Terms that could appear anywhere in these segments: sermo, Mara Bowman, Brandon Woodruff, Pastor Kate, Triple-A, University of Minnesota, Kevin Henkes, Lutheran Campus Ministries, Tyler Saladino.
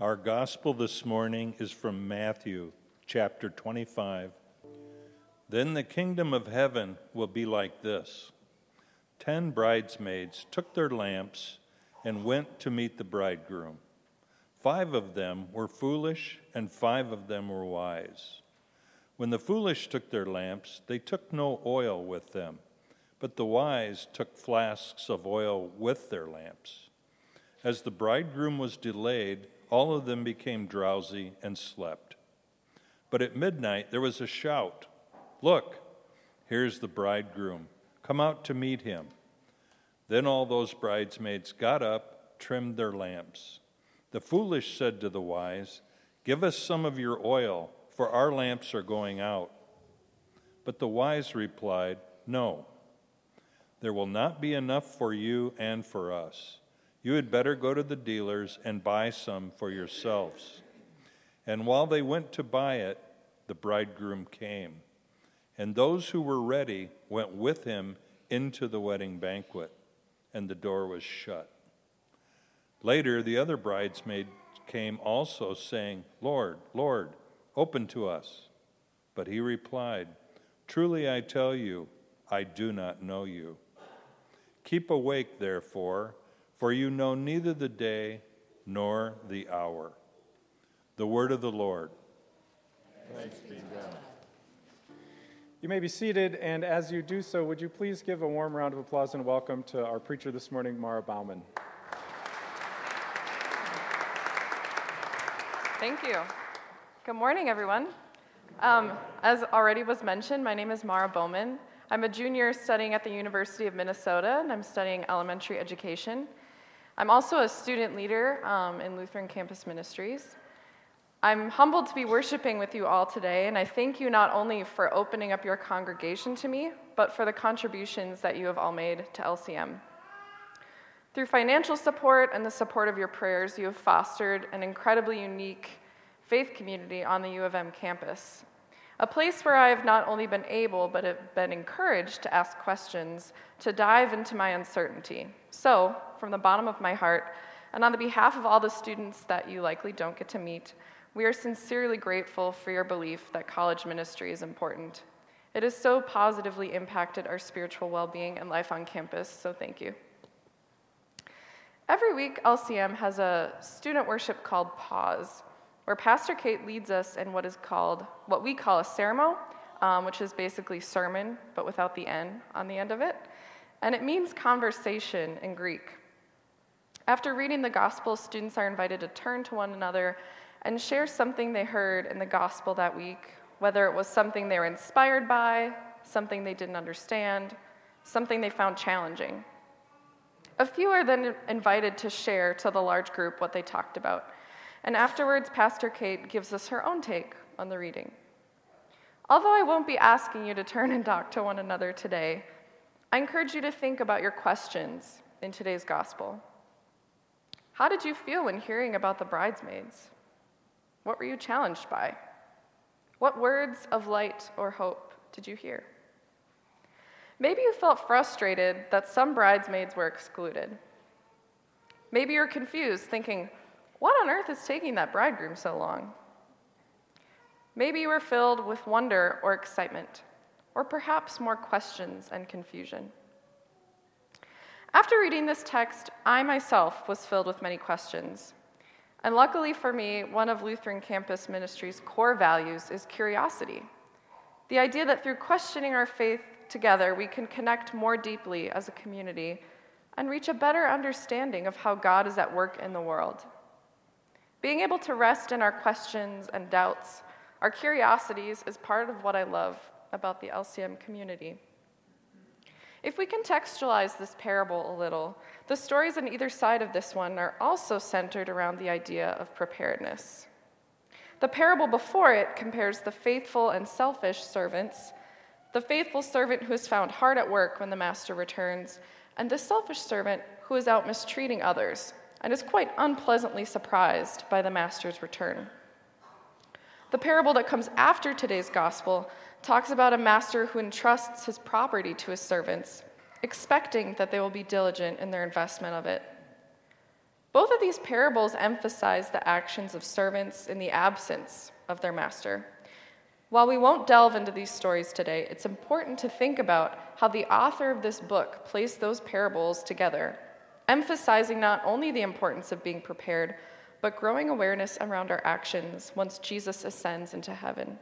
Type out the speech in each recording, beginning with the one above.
Our gospel this morning is from Matthew chapter 25. Then the kingdom of heaven will be like this. 10 bridesmaids took their lamps and went to meet the bridegroom. 5 of them were foolish and 5 of them were wise. When the foolish took their lamps, they took no oil with them, but the wise took flasks of oil with their lamps. As the bridegroom was delayed, all of them became drowsy and slept. But at midnight there was a shout, "Look, here's the bridegroom. Come out to meet him." Then all those bridesmaids got up, trimmed their lamps. The foolish said to the wise, "Give us some of your oil, for our lamps are going out." But the wise replied, "No, there will not be enough for you and for us. You had better go to the dealers and buy some for yourselves." And while they went to buy it, the bridegroom came. And those who were ready went with him into the wedding banquet, and the door was shut. Later, the other bridesmaids came also, saying, "Lord, Lord, open to us." But he replied, "Truly I tell you, I do not know you. Keep awake, therefore, for you know neither the day nor the hour." The word of the Lord. Thanks be to God. You may be seated, and as you do so, would you please give a warm round of applause and welcome to our preacher this morning, Mara Bowman. Thank you. Good morning, everyone. As already was mentioned, my name is Mara Bowman. I'm a junior studying at the University of Minnesota, and I'm studying elementary education. I'm also a student leader in Lutheran Campus Ministries. I'm humbled to be worshiping with you all today, and I thank you not only for opening up your congregation to me, but for the contributions that you have all made to LCM. Through financial support and the support of your prayers, you have fostered an incredibly unique faith community on the U of M campus, a place where I have not only been able, but have been encouraged to ask questions, to dive into my uncertainty. So, from the bottom of my heart, and on the behalf of all the students that you likely don't get to meet, we are sincerely grateful for your belief that college ministry is important. It has so positively impacted our spiritual well-being and life on campus, so thank you. Every week, LCM has a student worship called Pause, where Pastor Kate leads us in what we call a sermo, which is basically sermon, but without the N on the end of it, and it means conversation in Greek. After reading the gospel, students are invited to turn to one another and share something they heard in the gospel that week, whether it was something they were inspired by, something they didn't understand, something they found challenging. A few are then invited to share to the large group what they talked about, and afterwards, Pastor Kate gives us her own take on the reading. Although I won't be asking you to turn and talk to one another today, I encourage you to think about your questions in today's gospel. How did you feel when hearing about the bridesmaids? What were you challenged by? What words of light or hope did you hear? Maybe you felt frustrated that some bridesmaids were excluded. Maybe you're confused, thinking, "What on earth is taking that bridegroom so long?" Maybe you were filled with wonder or excitement, or perhaps more questions and confusion. After reading this text, I myself was filled with many questions. And luckily for me, one of Lutheran Campus Ministries' core values is curiosity. The idea that through questioning our faith together, we can connect more deeply as a community and reach a better understanding of how God is at work in the world. Being able to rest in our questions and doubts, our curiosities, is part of what I love about the LCM community. If we contextualize this parable a little, the stories on either side of this one are also centered around the idea of preparedness. The parable before it compares the faithful and selfish servants, the faithful servant who is found hard at work when the master returns, and the selfish servant who is out mistreating others and is quite unpleasantly surprised by the master's return. The parable that comes after today's gospel talks about a master who entrusts his property to his servants, expecting that they will be diligent in their investment of it. Both of these parables emphasize the actions of servants in the absence of their master. While we won't delve into these stories today, it's important to think about how the author of this book placed those parables together, emphasizing not only the importance of being prepared, but growing awareness around our actions once Jesus ascends into heaven.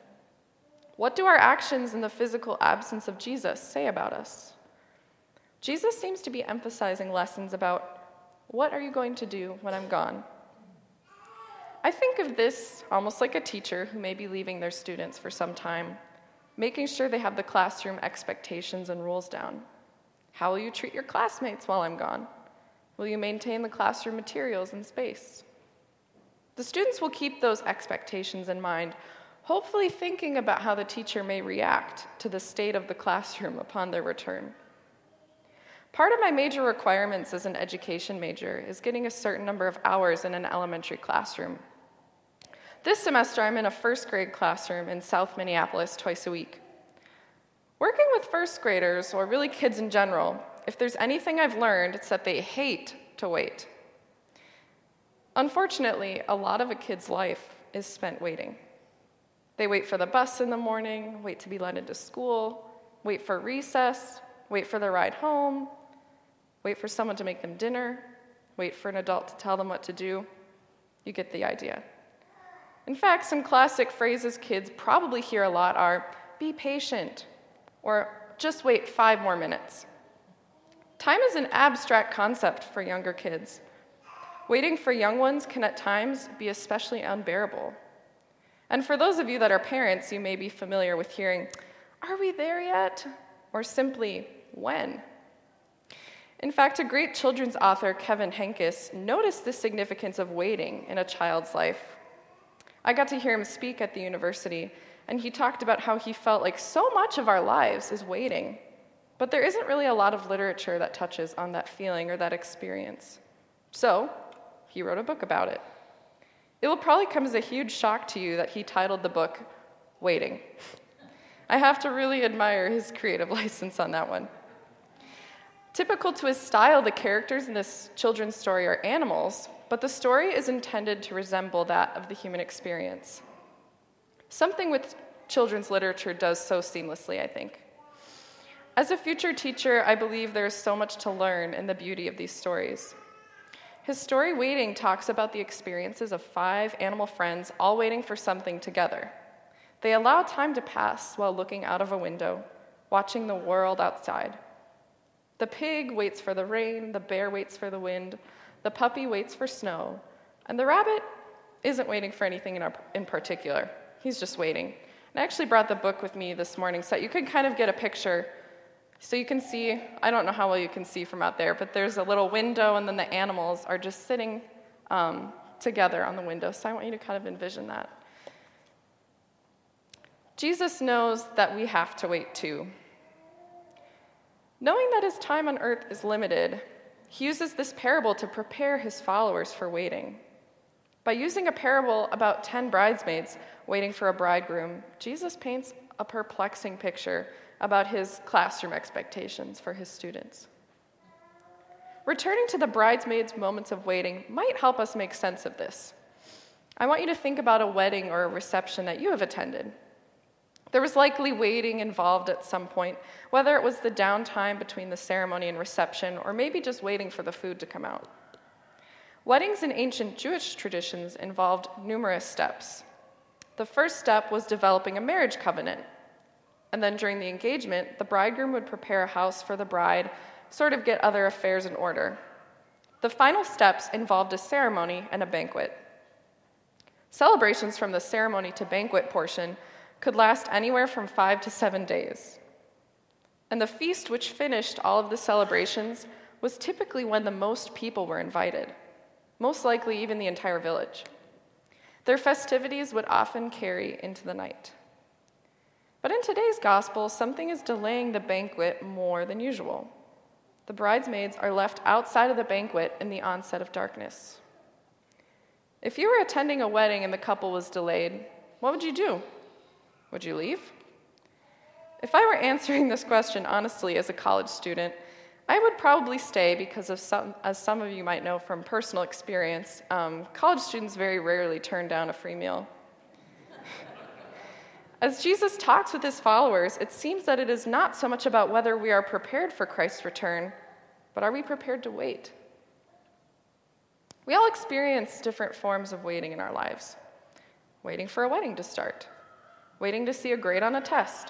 What do our actions in the physical absence of Jesus say about us? Jesus seems to be emphasizing lessons about, what are you going to do when I'm gone? I think of this almost like a teacher who may be leaving their students for some time, making sure they have the classroom expectations and rules down. How will you treat your classmates while I'm gone? Will you maintain the classroom materials and space? The students will keep those expectations in mind, hopefully thinking about how the teacher may react to the state of the classroom upon their return. Part of my major requirements as an education major is getting a certain number of hours in an elementary classroom. This semester, I'm in a first grade classroom in South Minneapolis twice a week. Working with first graders, or really kids in general, if there's anything I've learned, it's that they hate to wait. Unfortunately, a lot of a kid's life is spent waiting. They wait for the bus in the morning, wait to be let into school, wait for recess, wait for their ride home, wait for someone to make them dinner, wait for an adult to tell them what to do. You get the idea. In fact, some classic phrases kids probably hear a lot are, be patient, or just wait 5 more minutes. Time is an abstract concept for younger kids. Waiting for young ones can at times be especially unbearable. And for those of you that are parents, you may be familiar with hearing, are we there yet? Or simply, when? In fact, a great children's author, Kevin Henkes, noticed the significance of waiting in a child's life. I got to hear him speak at the university, and he talked about how he felt like so much of our lives is waiting, but there isn't really a lot of literature that touches on that feeling or that experience. So, he wrote a book about it. It will probably come as a huge shock to you that he titled the book, Waiting. I have to really admire his creative license on that one. Typical to his style, the characters in this children's story are animals, but the story is intended to resemble that of the human experience. Something with children's literature does so seamlessly, I think. As a future teacher, I believe there is so much to learn in the beauty of these stories. His story, Waiting, talks about the experiences of 5 animal friends all waiting for something together. They allow time to pass while looking out of a window, watching the world outside. The pig waits for the rain, the bear waits for the wind, the puppy waits for snow, and the rabbit isn't waiting for anything in particular. He's just waiting. And I actually brought the book with me this morning so that you can kind of get a picture. So you can see, I don't know how well you can see from out there, but there's a little window, and then the animals are just sitting together on the window. So I want you to kind of envision that. Jesus knows that we have to wait too. Knowing that his time on earth is limited, he uses this parable to prepare his followers for waiting. By using a parable about 10 bridesmaids waiting for a bridegroom, Jesus paints a perplexing picture about his classroom expectations for his students. Returning to the bridesmaids' moments of waiting might help us make sense of this. I want you to think about a wedding or a reception that you have attended. There was likely waiting involved at some point, whether it was the downtime between the ceremony and reception, or maybe just waiting for the food to come out. Weddings in ancient Jewish traditions involved numerous steps. The first step was developing a marriage covenant. And then during the engagement, the bridegroom would prepare a house for the bride, sort of get other affairs in order. The final steps involved a ceremony and a banquet. Celebrations from the ceremony to banquet portion could last anywhere from 5 to 7 days. And the feast which finished all of the celebrations was typically when the most people were invited, most likely even the entire village. Their festivities would often carry into the night. But in today's gospel, something is delaying the banquet more than usual. The bridesmaids are left outside of the banquet in the onset of darkness. If you were attending a wedding and the couple was delayed, what would you do? Would you leave? If I were answering this question honestly as a college student, I would probably stay because of as some of you might know from personal experience, college students very rarely turn down a free meal. As Jesus talks with his followers, it seems that it is not so much about whether we are prepared for Christ's return, but are we prepared to wait? We all experience different forms of waiting in our lives. Waiting for a wedding to start, waiting to see a grade on a test,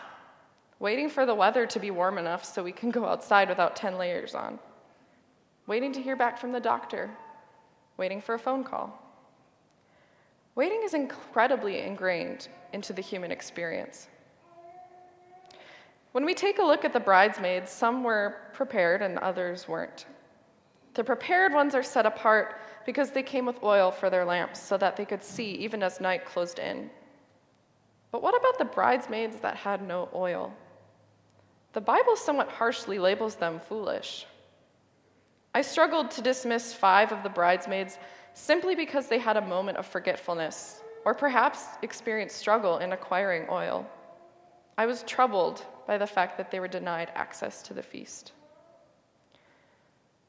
waiting for the weather to be warm enough so we can go outside without 10 layers on, waiting to hear back from the doctor, waiting for a phone call. Waiting is incredibly ingrained into the human experience. When we take a look at the bridesmaids, some were prepared and others weren't. The prepared ones are set apart because they came with oil for their lamps so that they could see even as night closed in. But what about the bridesmaids that had no oil? The Bible somewhat harshly labels them foolish. I struggled to dismiss 5 of the bridesmaids simply because they had a moment of forgetfulness, or perhaps experienced struggle in acquiring oil. I was troubled by the fact that they were denied access to the feast.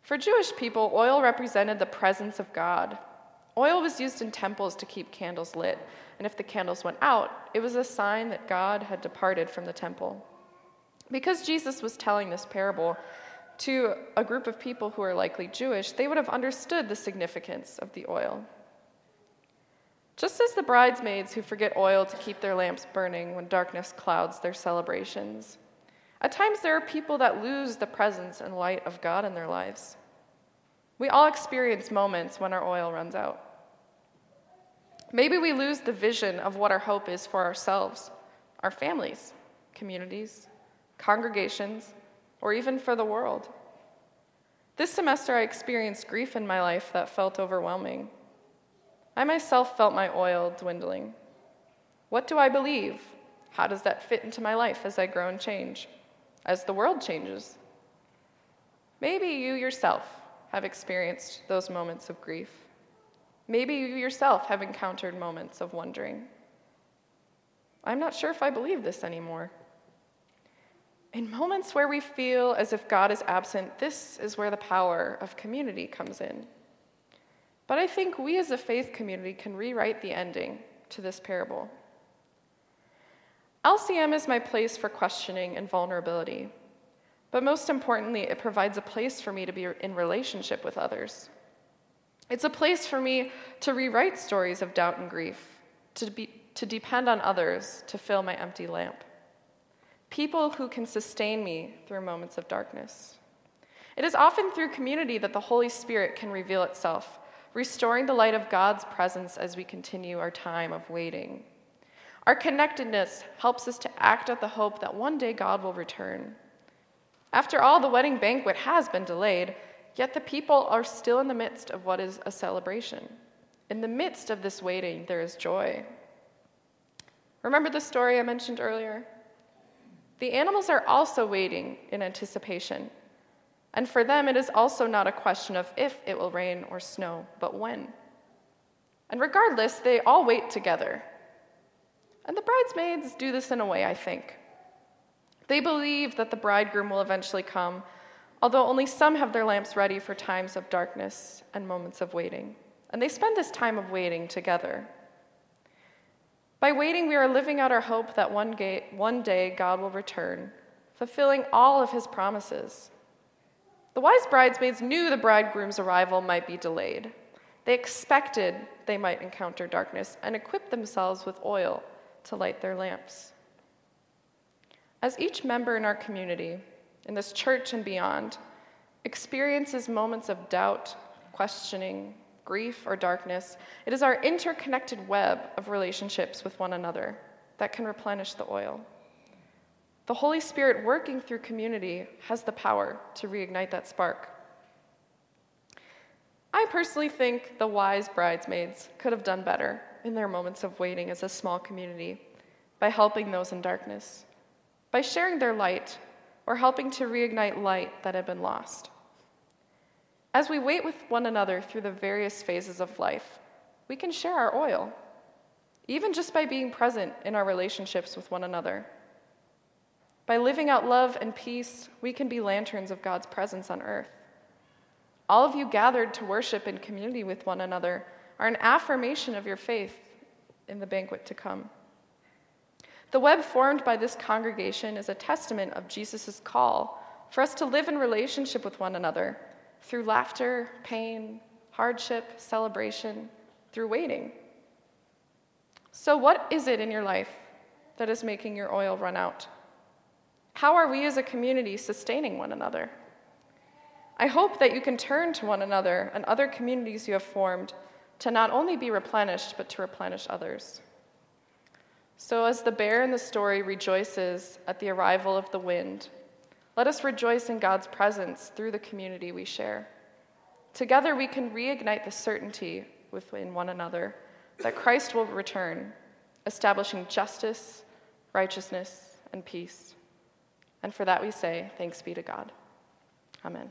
For Jewish people, oil represented the presence of God. Oil was used in temples to keep candles lit, and if the candles went out, it was a sign that God had departed from the temple. Because Jesus was telling this parable to a group of people who are likely Jewish, they would have understood the significance of the oil. Just as the bridesmaids who forget oil to keep their lamps burning when darkness clouds their celebrations, at times there are people that lose the presence and light of God in their lives. We all experience moments when our oil runs out. Maybe we lose the vision of what our hope is for ourselves, our families, communities, congregations, or even for the world. This semester, I experienced grief in my life that felt overwhelming. I myself felt my oil dwindling. What do I believe? How does that fit into my life as I grow and change, as the world changes? Maybe you yourself have experienced those moments of grief. Maybe you yourself have encountered moments of wondering. I'm not sure if I believe this anymore. In moments where we feel as if God is absent, this is where the power of community comes in. But I think we as a faith community can rewrite the ending to this parable. LCM is my place for questioning and vulnerability, but most importantly, it provides a place for me to be in relationship with others. It's a place for me to rewrite stories of doubt and grief, to depend on others to fill my empty lamp. People who can sustain me through moments of darkness. It is often through community that the Holy Spirit can reveal itself, restoring the light of God's presence as we continue our time of waiting. Our connectedness helps us to act out the hope that one day God will return. After all, the wedding banquet has been delayed, yet the people are still in the midst of what is a celebration. In the midst of this waiting, there is joy. Remember the story I mentioned earlier? The animals are also waiting in anticipation. And for them, it is also not a question of if it will rain or snow, but when. And regardless, they all wait together. And the bridesmaids do this in a way, I think. They believe that the bridegroom will eventually come, although only some have their lamps ready for times of darkness and moments of waiting. And they spend this time of waiting together. By waiting, we are living out our hope that one day God will return, fulfilling all of his promises. The wise bridesmaids knew the bridegroom's arrival might be delayed. They expected they might encounter darkness and equipped themselves with oil to light their lamps. As each member in our community, in this church and beyond, experiences moments of doubt, questioning, grief, or darkness, it is our interconnected web of relationships with one another that can replenish the oil. The Holy Spirit working through community has the power to reignite that spark. I personally think the wise bridesmaids could have done better in their moments of waiting as a small community by helping those in darkness, by sharing their light or helping to reignite light that had been lost. As we wait with one another through the various phases of life, we can share our oil, even just by being present in our relationships with one another. By living out love and peace, we can be lanterns of God's presence on earth. All of you gathered to worship in community with one another are an affirmation of your faith in the banquet to come. The web formed by this congregation is a testament of Jesus' call for us to live in relationship with one another through laughter, pain, hardship, celebration, through waiting. So what is it in your life that is making your oil run out? How are we as a community sustaining one another? I hope that you can turn to one another and other communities you have formed to not only be replenished, but to replenish others. So as the bear in the story rejoices at the arrival of the wind, let us rejoice in God's presence through the community we share. Together we can reignite the certainty within one another that Christ will return, establishing justice, righteousness, and peace. And for that we say, thanks be to God. Amen.